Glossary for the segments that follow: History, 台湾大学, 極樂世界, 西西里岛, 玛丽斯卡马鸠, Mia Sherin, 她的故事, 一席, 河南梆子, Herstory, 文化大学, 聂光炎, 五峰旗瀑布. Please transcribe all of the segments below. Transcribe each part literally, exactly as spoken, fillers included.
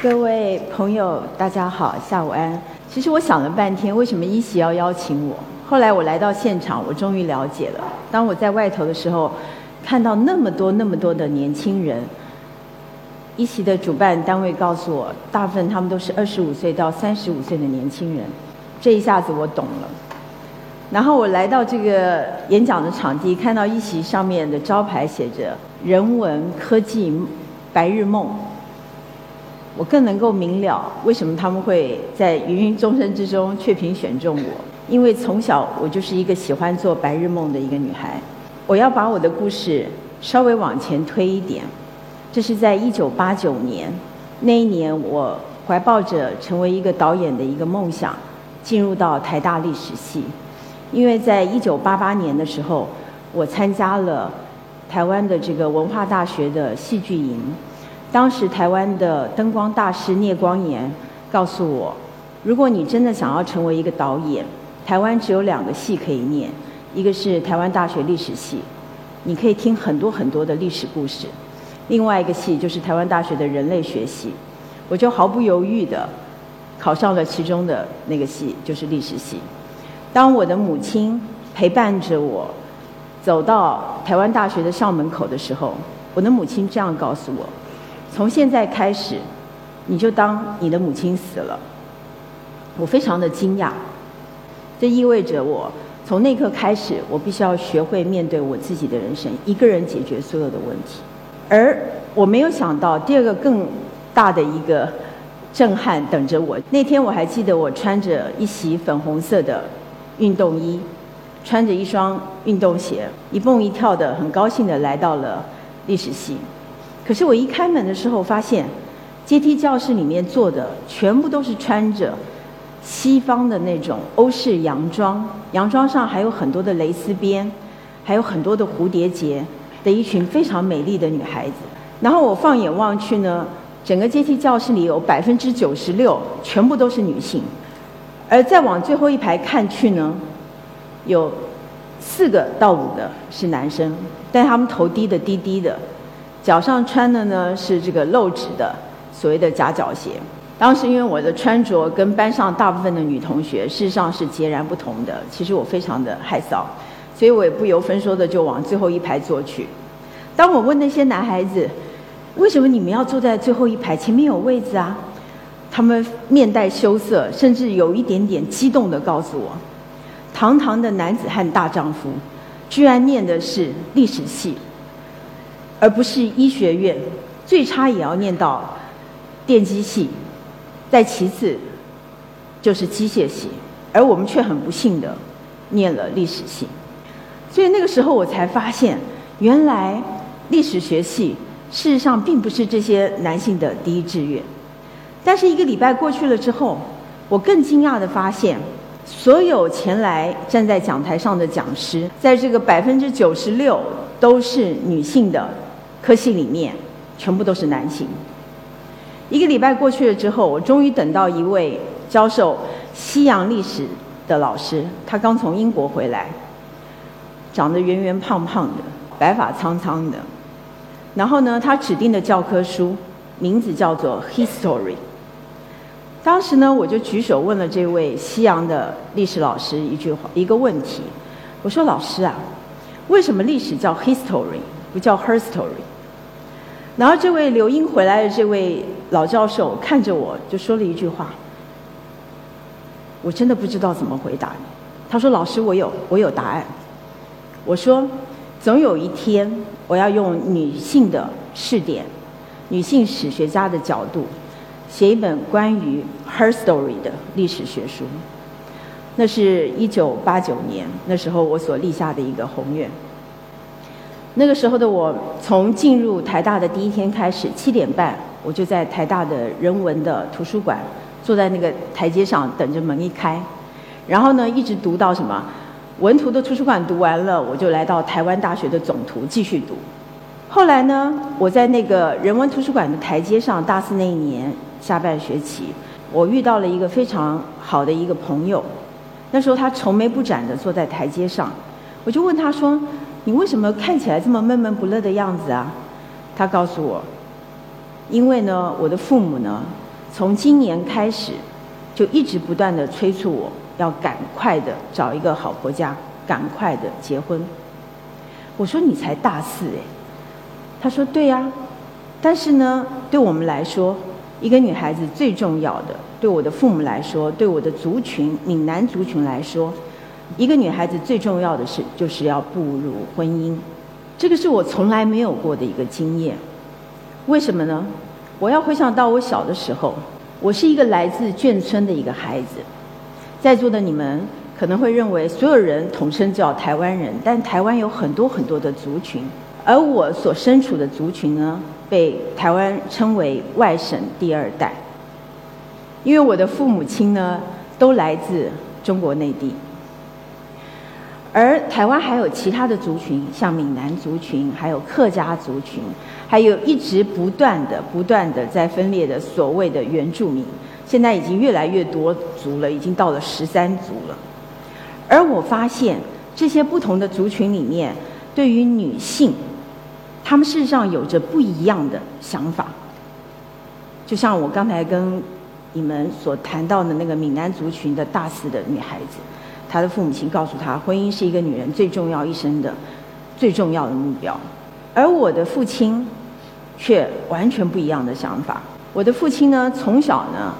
各位朋友，大家好，下午安。其实我想了半天，为什么一席要邀请我？后来我来到现场，我终于了解了。当我在外头的时候，看到那么多那么多的年轻人。一席的主办单位告诉我，大部分他们都是二十五岁到三十五岁的年轻人。这一下子我懂了。然后我来到这个演讲的场地，看到一席上面的招牌写着“人文科技白日梦”。我更能够明了为什么他们会在芸芸众生之中雀屏选中我，因为从小我就是一个喜欢做白日梦的一个女孩。我要把我的故事稍微往前推一点，这是在一九八九年，那一年我怀抱着成为一个导演的一个梦想，进入到台大历史系，因为在一九八八年的时候，我参加了台湾的这个文化大学的戏剧营。当时台湾的灯光大师聂光炎告诉我，如果你真的想要成为一个导演，台湾只有两个系可以念，一个是台湾大学历史系，你可以听很多很多的历史故事；另外一个系就是台湾大学的人类学系。我就毫不犹豫地考上了其中的那个系，就是历史系。当我的母亲陪伴着我走到台湾大学的校门口的时候，我的母亲这样告诉我，从现在开始，你就当你的母亲死了。我非常的惊讶，这意味着我从那刻开始，我必须要学会面对我自己的人生，一个人解决所有的问题。而我没有想到第二个更大的一个震撼等着我。那天我还记得，我穿着一袭粉红色的运动衣，穿着一双运动鞋，一蹦一跳的，很高兴的来到了历史系。可是我一开门的时候，发现阶梯教室里面坐的全部都是穿着西方的那种欧式洋装，洋装上还有很多的蕾丝边，还有很多的蝴蝶结的一群非常美丽的女孩子。然后我放眼望去呢，整个阶梯教室里有百分之九十六全部都是女性，而再往最后一排看去呢，有四个到五个是男生，但他们头低的低低的。脚上穿的呢是这个露趾的所谓的夹脚鞋。当时因为我的穿着跟班上大部分的女同学事实上是截然不同的，其实我非常的害臊，所以我也不由分说的就往最后一排坐去。当我问那些男孩子，为什么你们要坐在最后一排，前面有位置啊，他们面带羞涩，甚至有一点点激动的告诉我，堂堂的男子汉大丈夫居然念的是历史系，而不是医学院，最差也要念到电机系，再其次就是机械系，而我们却很不幸的念了历史系。所以那个时候我才发现，原来历史学系事实上并不是这些男性的第一志愿。但是一个礼拜过去了之后，我更惊讶的发现，所有前来站在讲台上的讲师，在这个百分之九十六都是女性的科系里面，全部都是男性。一个礼拜过去了之后，我终于等到一位教授西洋历史的老师，他刚从英国回来，长得圆圆胖胖的，白发苍苍的。然后呢，他指定的教科书名字叫做 History。 当时呢，我就举手问了这位西洋的历史老师一句话一个问题，我说，老师啊，为什么历史叫 History 不叫 Herstory？ 然后这位留英回来的这位老教授看着我就说了一句话，我真的不知道怎么回答你。他说，老师，我有我有答案。我说，总有一天我要用女性的视点，女性史学家的角度，写一本关于 Herstory 的历史学书。那是一九八九年，那时候我所立下的一个宏愿。那个时候的我，从进入台大的第一天开始，七点半我就在台大的人文的图书馆，坐在那个台阶上等着门一开，然后呢，一直读到什么文图的图书馆读完了，我就来到台湾大学的总图继续读。后来呢，我在那个人文图书馆的台阶上，大四那一年下半学期，我遇到了一个非常好的一个朋友。那时候他愁眉不展地坐在台阶上，我就问他说，你为什么看起来这么闷闷不乐的样子啊？他告诉我，因为呢，我的父母呢从今年开始就一直不断的催促我要赶快的找一个好婆家，赶快的结婚。我说你才大四哎，他说对呀、啊，但是呢，对我们来说，一个女孩子最重要的，对我的父母来说，对我的族群闽南族群来说，一个女孩子最重要的是就是要步入婚姻，这个是我从来没有过的一个经验。为什么呢？我要回想到我小的时候，我是一个来自眷村的一个孩子。在座的你们可能会认为所有人统称叫台湾人，但台湾有很多很多的族群，而我所身处的族群呢，被台湾称为外省第二代，因为我的父母亲呢都来自中国内地。而台湾还有其他的族群，像闽南族群，还有客家族群，还有一直不断的不断的在分裂的所谓的原住民，现在已经越来越多族了，已经到了十三族了。而我发现这些不同的族群里面，对于女性，他们事实上有着不一样的想法。就像我刚才跟你们所谈到的那个闽南族群的大四的女孩子，她的父母亲告诉她，婚姻是一个女人最重要一生的最重要的目标。而我的父亲却完全不一样的想法。我的父亲呢，从小呢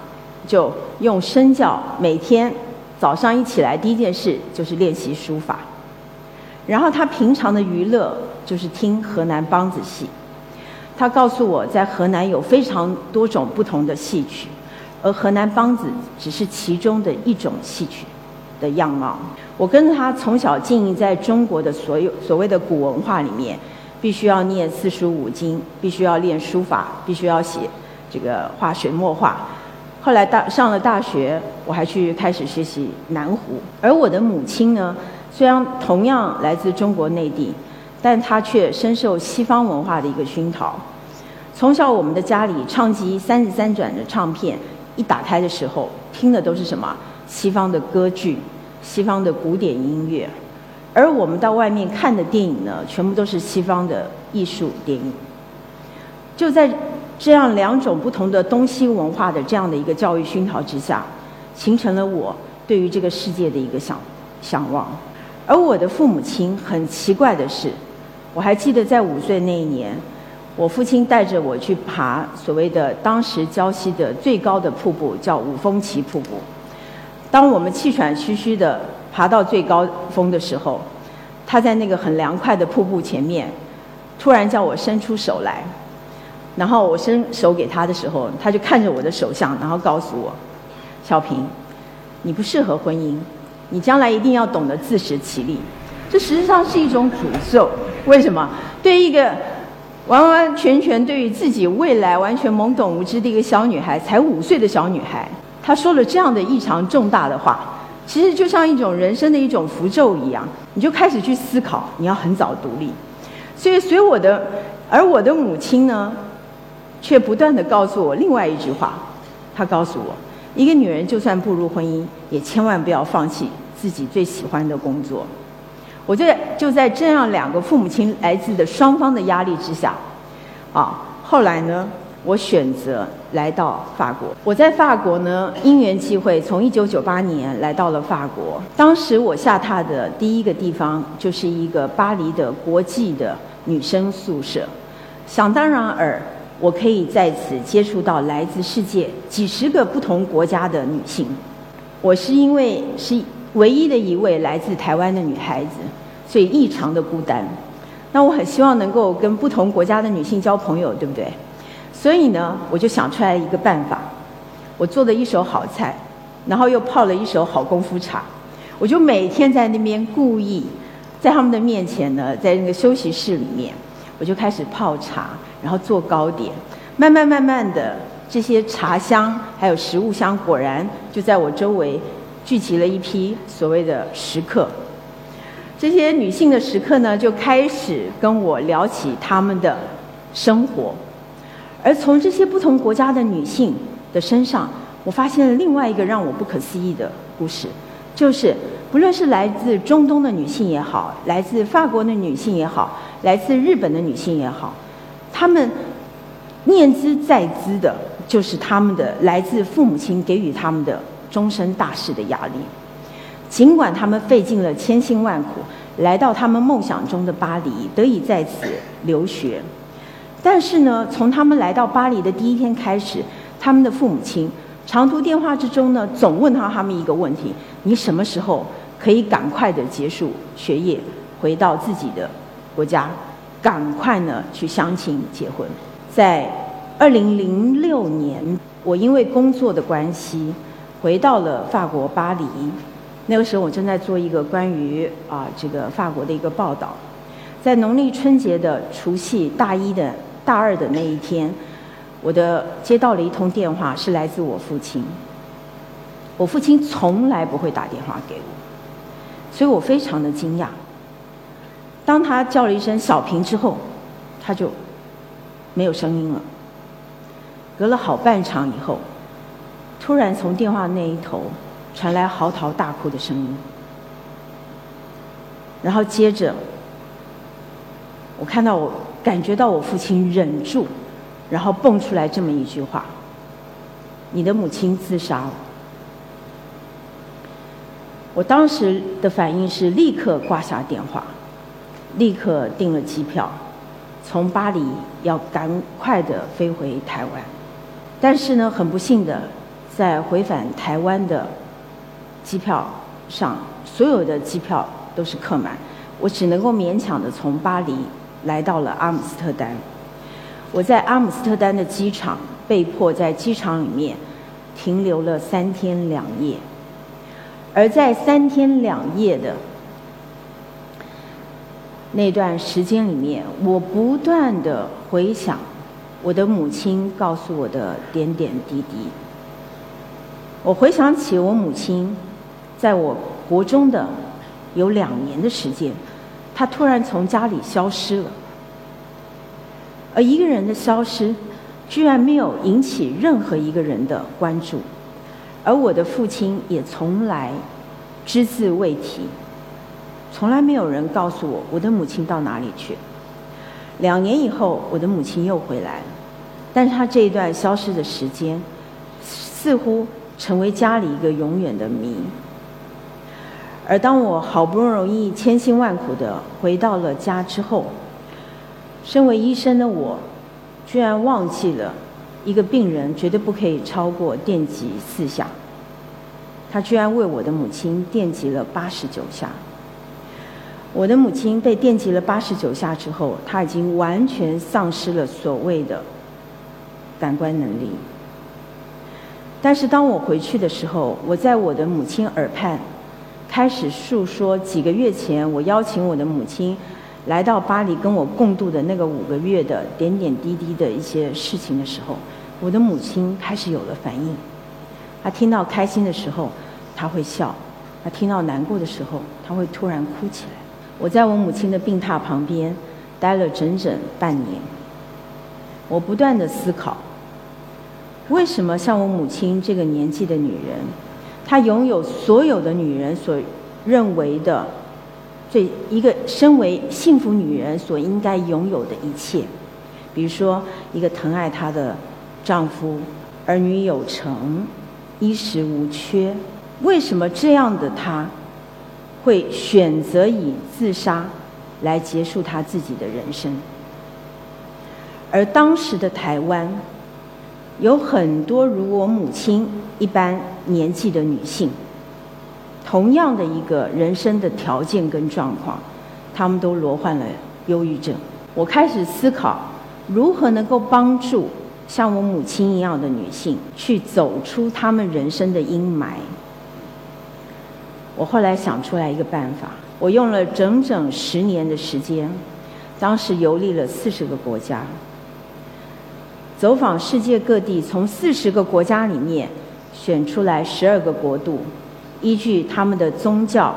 就用身教，每天早上一起来第一件事就是练习书法，然后他平常的娱乐就是听河南梆子戏。他告诉我，在河南有非常多种不同的戏曲，而河南梆子只是其中的一种戏曲的样貌。我跟着他从小浸淫在中国的所有所谓的古文化里面，必须要念四书五经，必须要练书法，必须要写这个画水墨画。后来大上了大学，我还去开始学习南胡。而我的母亲呢，虽然同样来自中国内地，但她却深受西方文化的一个熏陶。从小我们的家里唱机三十三转的唱片，一打开的时候听的都是什么？西方的歌剧，西方的古典音乐。而我们到外面看的电影呢，全部都是西方的艺术电影。就在这样两种不同的东西文化的这样的一个教育熏陶之下，形成了我对于这个世界的一个想向往。而我的父母亲很奇怪的是，我还记得在五岁那一年，我父亲带着我去爬所谓的当时胶西的最高的瀑布，叫五峰旗瀑布。当我们气喘吁吁的爬到最高峰的时候，他在那个很凉快的瀑布前面突然叫我伸出手来，然后我伸手给他的时候，他就看着我的手相，然后告诉我，小平，你不适合婚姻，你将来一定要懂得自食其力。这实际上是一种诅咒。为什么？对一个完完全全对于自己未来完全懵懂无知的一个小女孩，才五岁的小女孩，他说了这样的异常重大的话，其实就像一种人生的一种符咒一样，你就开始去思考，你要很早独立。所以，所以我的，而我的母亲呢，却不断地告诉我另外一句话，她告诉我，一个女人就算步入婚姻，也千万不要放弃自己最喜欢的工作。我就就在这样两个父母亲来自的双方的压力之下，啊，后来呢？我选择来到法国。我在法国呢，因缘际会，从一九九八年来到了法国。当时我下榻的第一个地方就是一个巴黎的国际的女生宿舍。想当然尔，我可以在此接触到来自世界几十个不同国家的女性。我是因为是唯一的一位来自台湾的女孩子，所以异常的孤单。那我很希望能够跟不同国家的女性交朋友，对不对？所以呢，我就想出来一个办法，我做了一手好菜，然后又泡了一手好功夫茶，我就每天在那边故意在他们的面前呢，在那个休息室里面，我就开始泡茶，然后做糕点，慢慢慢慢的，这些茶香还有食物香，果然就在我周围聚集了一批所谓的食客。这些女性的食客呢，就开始跟我聊起他们的生活。而从这些不同国家的女性的身上，我发现了另外一个让我不可思议的故事，就是不论是来自中东的女性也好，来自法国的女性也好，来自日本的女性也好，她们念兹在兹的就是他们的来自父母亲给予他们的终身大事的压力。尽管他们费尽了千辛万苦来到他们梦想中的巴黎，得以在此留学，但是呢，从他们来到巴黎的第一天开始，他们的父母亲长途电话之中呢，总问到他们一个问题：你什么时候可以赶快的结束学业，回到自己的国家，赶快呢去相亲结婚？在二零零六年，我因为工作的关系回到了法国巴黎。那个时候我正在做一个关于啊、呃、这个法国的一个报道。在农历春节的除夕，大一的大二的那一天，我的接到了一通电话，是来自我父亲。我父亲从来不会打电话给我，所以我非常的惊讶。当他叫了一声小平之后，他就没有声音了。隔了好半场以后，突然从电话那一头传来嚎啕大哭的声音，然后接着我看到我感觉到我父亲忍住，然后蹦出来这么一句话：你的母亲自杀了。我当时的反应是立刻挂下电话，立刻订了机票，从巴黎要赶快的飞回台湾。但是呢，很不幸的，在回返台湾的机票上，所有的机票都是客满，我只能够勉强的从巴黎来到了阿姆斯特丹。我在阿姆斯特丹的机场被迫在机场里面停留了三天两夜，而在三天两夜的那段时间里面，我不断的回想我的母亲告诉我的点点滴滴。我回想起我母亲在我国中的有两年的时间，她突然从家里消失了，而一个人的消失居然没有引起任何一个人的关注，而我的父亲也从来只字未提，从来没有人告诉我我的母亲到哪里去。两年以后，我的母亲又回来了，但是她这一段消失的时间似乎成为家里一个永远的谜。而当我好不容易千辛万苦的回到了家之后，身为医生的我居然忘记了一个病人绝对不可以超过电击四下，他居然为我的母亲电击了八十九下。我的母亲被电击了八十九下之后，她已经完全丧失了所谓的感官能力。但是当我回去的时候，我在我的母亲耳畔开始述说几个月前我邀请我的母亲来到巴黎跟我共度的那个五个月的点点滴滴的一些事情的时候，我的母亲开始有了反应。她听到开心的时候她会笑，她听到难过的时候她会突然哭起来。我在我母亲的病榻旁边待了整整半年，我不断的思考，为什么像我母亲这个年纪的女人，她拥有所有的女人所认为的最一个身为幸福女人所应该拥有的一切，比如说一个疼爱她的丈夫，儿女有成，衣食无缺，为什么这样的她会选择以自杀来结束她自己的人生？而当时的台湾有很多如我母亲一般年纪的女性，同样的一个人生的条件跟状况，她们都罹患了忧郁症。我开始思考如何能够帮助像我母亲一样的女性去走出她们人生的阴霾。我后来想出来一个办法，我用了整整十年的时间，当时游历了四十个国家，走访世界各地，从四十个国家里面选出来十二个国度，依据他们的宗教、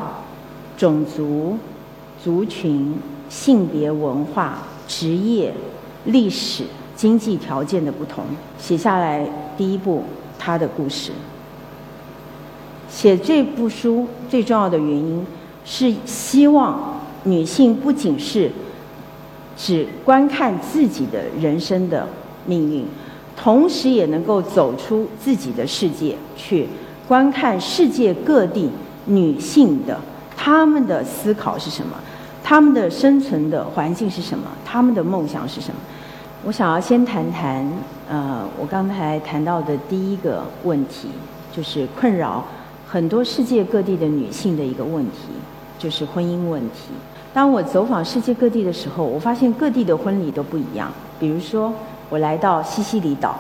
种族、族群、性别、文化、职业、历史、经济条件的不同，写下来第一部他的故事。写这部书最重要的原因是希望女性不仅是只观看自己的人生的命运，同时也能够走出自己的世界，去观看世界各地女性的她们的思考是什么，她们的生存的环境是什么，她们的梦想是什么。我想要先谈谈呃，我刚才谈到的第一个问题，就是困扰很多世界各地的女性的一个问题，就是婚姻问题。当我走访世界各地的时候，我发现各地的婚礼都不一样。比如说我来到西西里岛，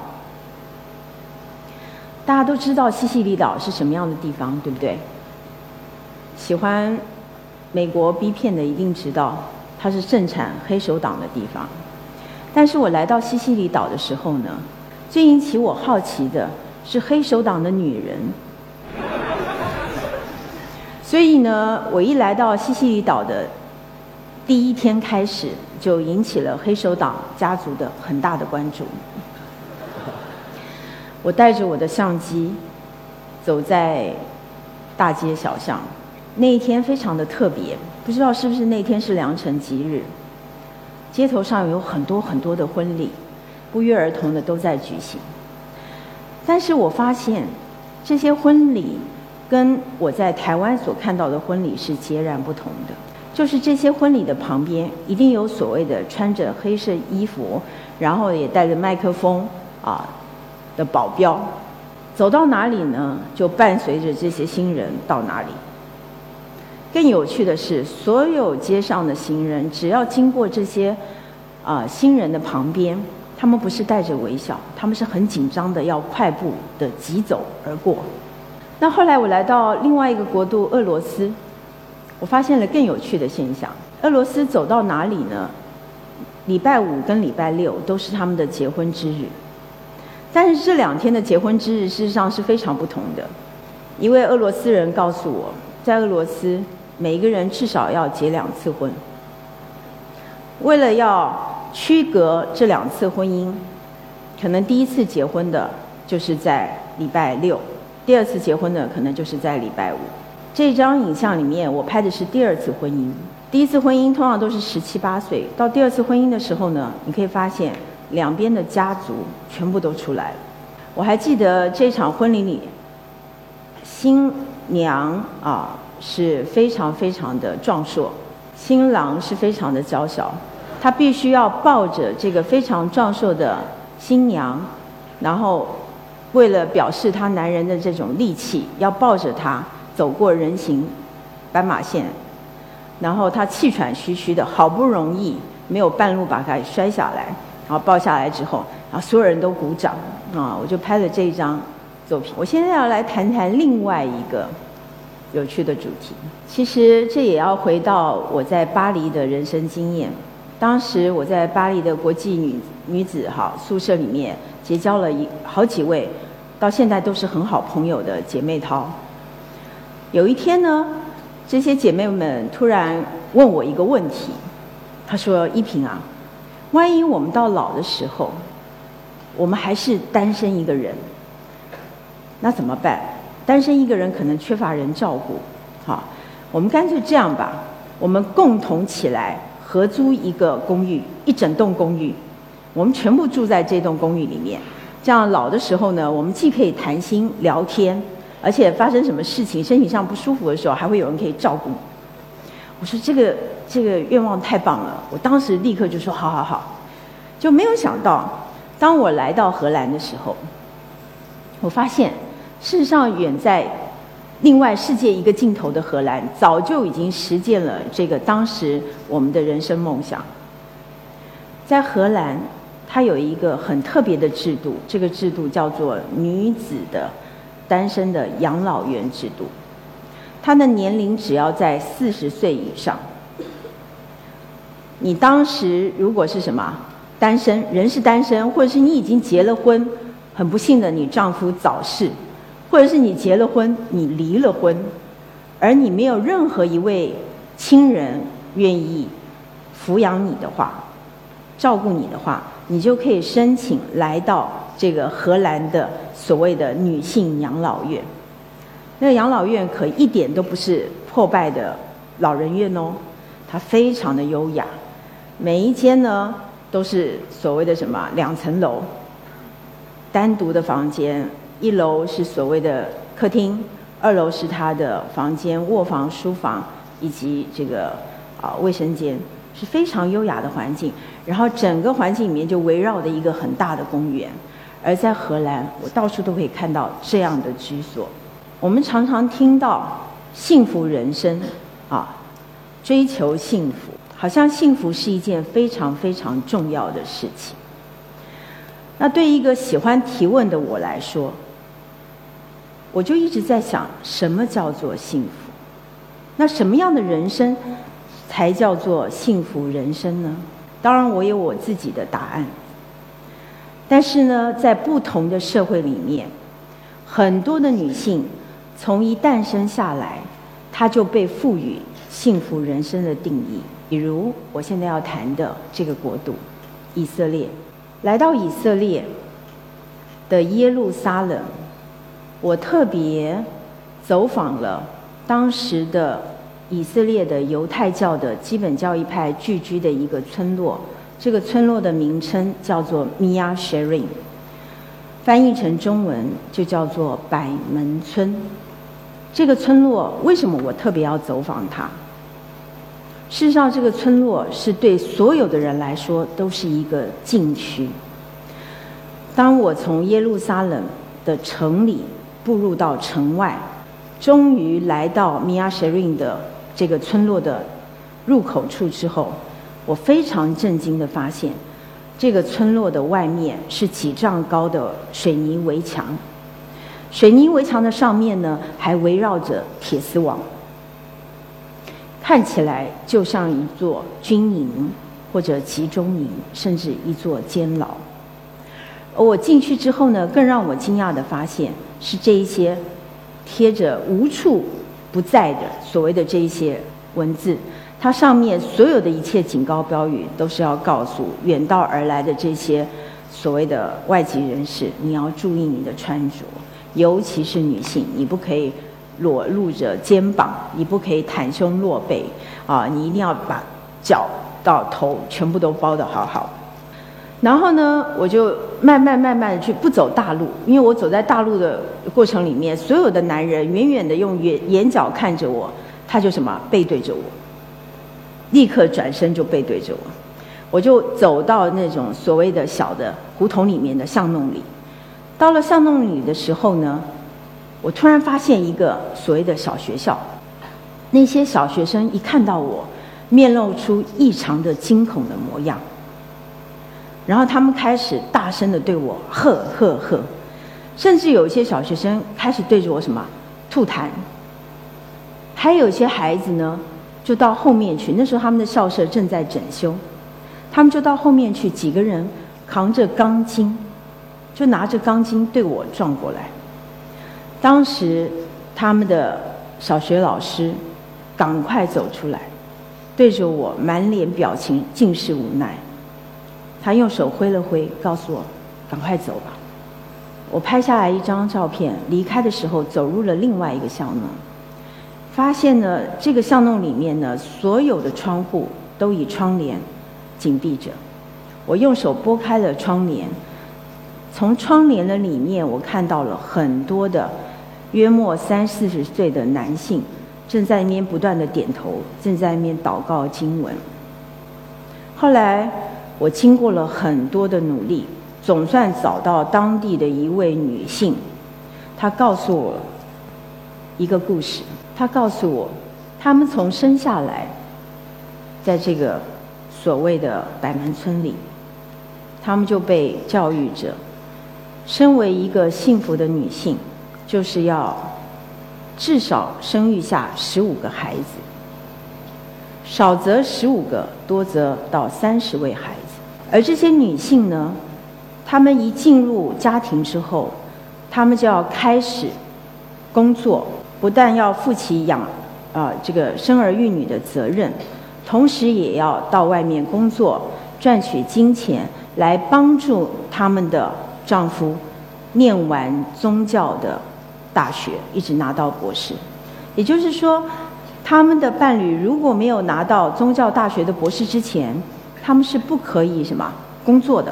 大家都知道西西里岛是什么样的地方，对不对？喜欢美国 B 片的一定知道，它是盛产黑手党的地方。但是我来到西西里岛的时候呢，最引起我好奇的是黑手党的女人。所以呢，我一来到西西里岛的第一天开始，就引起了黑手党家族的很大的关注。我带着我的相机走在大街小巷，那一天非常的特别，不知道是不是那天是良辰吉日，街头上有很多很多的婚礼，不约而同的都在举行。但是我发现这些婚礼跟我在台湾所看到的婚礼是截然不同的。就是这些婚礼的旁边一定有所谓的穿着黑色衣服，然后也带着麦克风啊的保镖，走到哪里呢就伴随着这些新人到哪里。更有趣的是，所有街上的新人只要经过这些啊新人的旁边，他们不是带着微笑，他们是很紧张的要快步的疾走而过。那后来我来到另外一个国度俄罗斯，我发现了更有趣的现象。俄罗斯走到哪里呢，礼拜五跟礼拜六都是他们的结婚之日。但是这两天的结婚之日事实上是非常不同的。一位俄罗斯人告诉我，在俄罗斯每一个人至少要结两次婚。为了要区隔这两次婚姻，可能第一次结婚的就是在礼拜六，第二次结婚的可能就是在礼拜五。这张影像里面我拍的是第二次婚姻。第一次婚姻通常都是十七八岁，到第二次婚姻的时候呢，你可以发现两边的家族全部都出来了。我还记得这场婚礼里，新娘啊是非常非常的壮硕，新郎是非常的娇小，他必须要抱着这个非常壮硕的新娘，然后为了表示他男人的这种力气，要抱着他走过人行斑马线，然后他气喘吁吁的，好不容易没有半路把他摔下来，然后抱下来之后，然后所有人都鼓掌啊！我就拍了这一张作品。我现在要来谈谈另外一个有趣的主题，其实这也要回到我在巴黎的人生经验。当时我在巴黎的国际女女子哈宿舍里面结交了一好几位，到现在都是很好朋友的姐妹淘。有一天呢，这些姐妹们突然问我一个问题，她说：“依萍啊，万一我们到老的时候，我们还是单身一个人，那怎么办？单身一个人可能缺乏人照顾，好，我们干脆这样吧，我们共同起来合租一个公寓，一整栋公寓，我们全部住在这栋公寓里面。这样老的时候呢，我们既可以谈心聊天。”而且发生什么事情，身体上不舒服的时候，还会有人可以照顾。我说这个这个愿望太棒了，我当时立刻就说好好好。就没有想到，当我来到荷兰的时候，我发现事实上远在另外世界一个尽头的荷兰，早就已经实践了这个当时我们的人生梦想。在荷兰，它有一个很特别的制度，这个制度叫做女子的单身的养老院制度，他的年龄只要在四十岁以上。你当时如果是什么单身人是单身，或者是你已经结了婚，很不幸的你丈夫早逝，或者是你结了婚你离了婚，而你没有任何一位亲人愿意抚养你的话，照顾你的话，你就可以申请来到这个荷兰的所谓的女性养老院。那个养老院可一点都不是破败的老人院哦，它非常的优雅，每一间呢都是所谓的什么两层楼，单独的房间，一楼是所谓的客厅，二楼是他的房间、卧房、书房以及这个啊、呃、卫生间，是非常优雅的环境。然后整个环境里面就围绕着一个很大的公园。而在荷兰，我到处都可以看到这样的居所。我们常常听到幸福人生啊，追求幸福，好像幸福是一件非常非常重要的事情。那对一个喜欢提问的我来说，我就一直在想，什么叫做幸福？那什么样的人生才叫做幸福人生呢？当然我有我自己的答案，但是呢，在不同的社会里面，很多的女性从一诞生下来，她就被赋予幸福人生的定义。比如我现在要谈的这个国度以色列，来到以色列的耶路撒冷，我特别走访了当时的以色列的犹太教的基本教义派聚居的一个村落，这个村落的名称叫做 Mia Sherin， 翻译成中文就叫做百门村。这个村落为什么我特别要走访它？事实上，这个村落是对所有的人来说都是一个禁区。当我从耶路撒冷的城里步入到城外，终于来到 Mia Sherin 的这个村落的入口处之后，我非常震惊地发现，这个村落的外面是几丈高的水泥围墙，水泥围墙的上面呢还围绕着铁丝网，看起来就像一座军营或者集中营，甚至一座监牢。而我进去之后呢，更让我惊讶地发现，是这一些贴着无处不在的所谓的这一些文字，它上面所有的一切警告标语都是要告诉远道而来的这些所谓的外籍人士，你要注意你的穿着，尤其是女性，你不可以裸露着肩膀，你不可以袒胸露背啊，你一定要把脚到头全部都包得好好。然后呢，我就慢慢慢慢的去，不走大路，因为我走在大路的过程里面，所有的男人远远的用眼眼角看着我，他就什么背对着我，立刻转身就背对着我。我就走到那种所谓的小的胡同里面的巷弄里，到了巷弄里的时候呢，我突然发现一个所谓的小学校，那些小学生一看到我，面露出异常的惊恐的模样，然后他们开始大声的对我呵呵呵，甚至有一些小学生开始对着我什么吐痰，还有一些孩子呢就到后面去，那时候他们的校舍正在整修，他们就到后面去，几个人扛着钢筋，就拿着钢筋对我撞过来。当时他们的小学老师赶快走出来，对着我满脸表情尽是无奈，他用手挥了挥，告诉我赶快走吧。我拍下来一张照片，离开的时候走入了另外一个巷弄，发现呢，这个巷弄里面呢，所有的窗户都以窗帘紧闭着。我用手拨开了窗帘，从窗帘的里面，我看到了很多的约莫三四十岁的男性，正在那边不断的点头，正在那边祷告经文。后来我经过了很多的努力，总算找到当地的一位女性，她告诉我一个故事。他告诉我，他们从生下来，在这个所谓的百门村里，他们就被教育着，身为一个幸福的女性，就是要至少生育下十五个孩子，少则十五个，多则到三十位孩子。而这些女性呢，她们一进入家庭之后，她们就要开始工作。不但要负起养啊、呃、这个生儿育女的责任，同时也要到外面工作赚取金钱，来帮助他们的丈夫念完宗教的大学，一直拿到博士。也就是说，他们的伴侣如果没有拿到宗教大学的博士之前，他们是不可以什么工作的，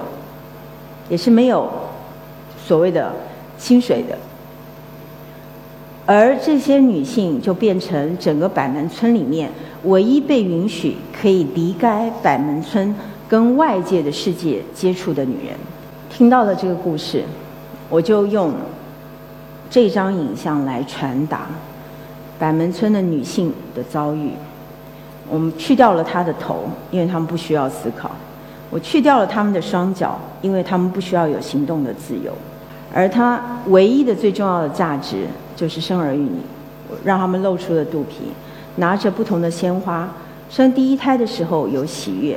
也是没有所谓的薪水的。而这些女性就变成整个板门村里面唯一被允许可以离开板门村跟外界的世界接触的女人。听到了这个故事，我就用这张影像来传达板门村的女性的遭遇。我们去掉了她的头，因为她们不需要思考；我去掉了她们的双脚，因为她们不需要有行动的自由。而她唯一的最重要的价值就是生儿育女，让他们露出了肚皮，拿着不同的鲜花。生第一胎的时候有喜悦，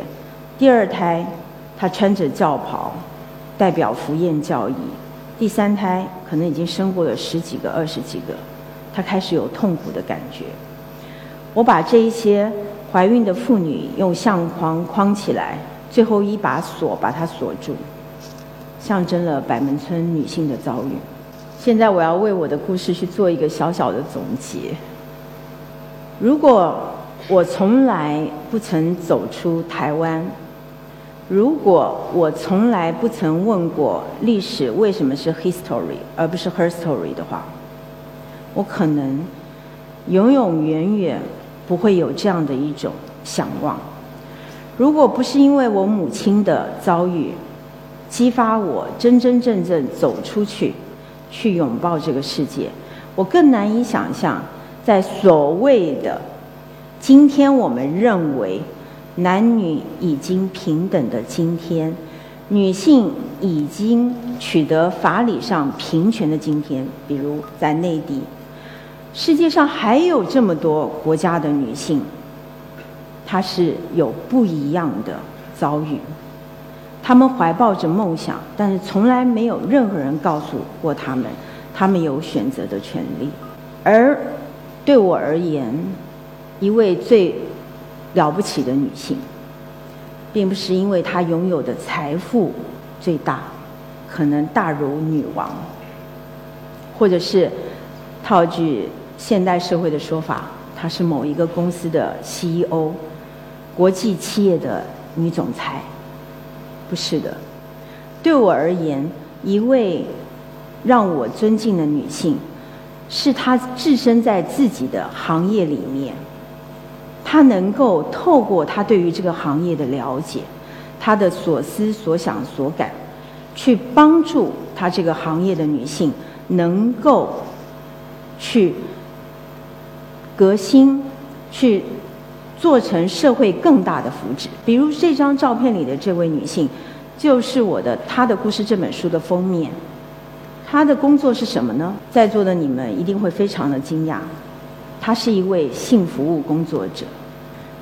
第二胎她穿着轿袍，代表赴宴教义，第三胎可能已经生过了十几个、二十几个，她开始有痛苦的感觉。我把这一些怀孕的妇女用相框框起来，最后一把锁把它锁住，象征了板门村女性的遭遇。现在我要为我的故事去做一个小小的总结。如果我从来不曾走出台湾，如果我从来不曾问过历史为什么是 history 而不是 herstory 的话，我可能永永远远不会有这样的一种想望。如果不是因为我母亲的遭遇激发我真真正正走出去去拥抱这个世界，我更难以想象在所谓的今天我们认为男女已经平等的今天，女性已经取得法理上平权的今天，比如在内地，世界上还有这么多国家的女性，她是有不一样的遭遇。他们怀抱着梦想，但是从来没有任何人告诉过他们，他们有选择的权利。而对我而言，一位最了不起的女性，并不是因为她拥有的财富最大，可能大如女王，或者是套句现代社会的说法，她是某一个公司的 C E O， 国际企业的女总裁。不是的，对我而言，一位让我尊敬的女性，是她置身在自己的行业里面，她能够透过她对于这个行业的了解，她的所思所想所感，去帮助她这个行业的女性能够去革新，去做成社会更大的福祉。比如这张照片里的这位女性，就是我的《她的故事》这本书的封面。她的工作是什么呢？在座的你们一定会非常的惊讶，她是一位性服务工作者。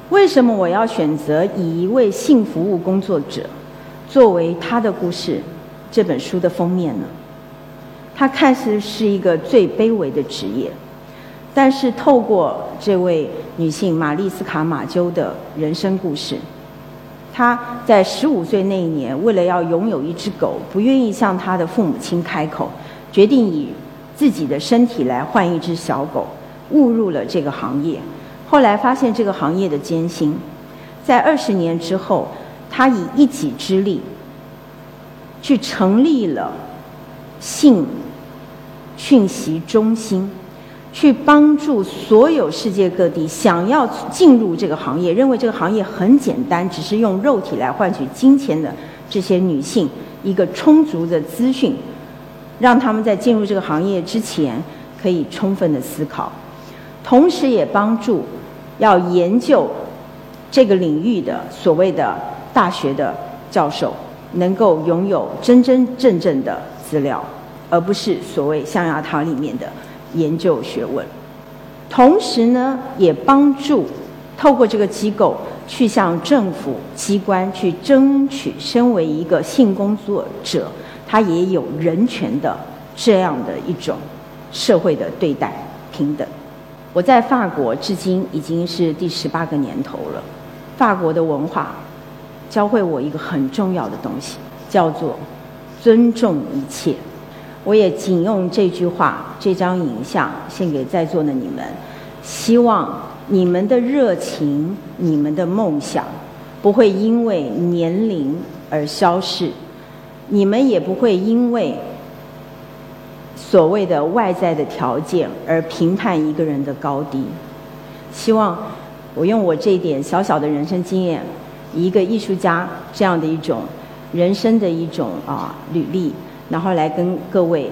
为什么我要选择以一位性服务工作者作为《她的故事》这本书的封面呢？她看似是一个最卑微的职业，但是透过这位女性玛丽斯卡马鸠的人生故事，她在十五岁那一年，为了要拥有一只狗，不愿意向她的父母亲开口，决定以自己的身体来换一只小狗，误入了这个行业。后来发现这个行业的艰辛，在二十年之后，她以一己之力去成立了性讯息中心，去帮助所有世界各地想要进入这个行业，认为这个行业很简单，只是用肉体来换取金钱的这些女性一个充足的资讯，让她们在进入这个行业之前可以充分的思考，同时也帮助要研究这个领域的所谓的大学的教授能够拥有真真正正的资料，而不是所谓象牙塔里面的研究学问。同时呢，也帮助透过这个机构去向政府机关去争取身为一个性工作者他也有人权的这样的一种社会的对待平等。我在法国至今已经是第十八个年头了。法国的文化教会我一个很重要的东西，叫做尊重一切。我也仅用这句话、这张影像献给在座的你们，希望你们的热情、你们的梦想不会因为年龄而消逝，你们也不会因为所谓的外在的条件而评判一个人的高低。希望我用我这一点小小的人生经验，以一个艺术家这样的一种人生的一种啊履历，然后来跟各位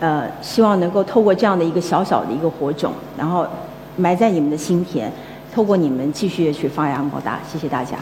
呃希望能够透过这样的一个小小的一个火种，然后埋在你们的心田，透过你们继续去发扬光大。谢谢大家。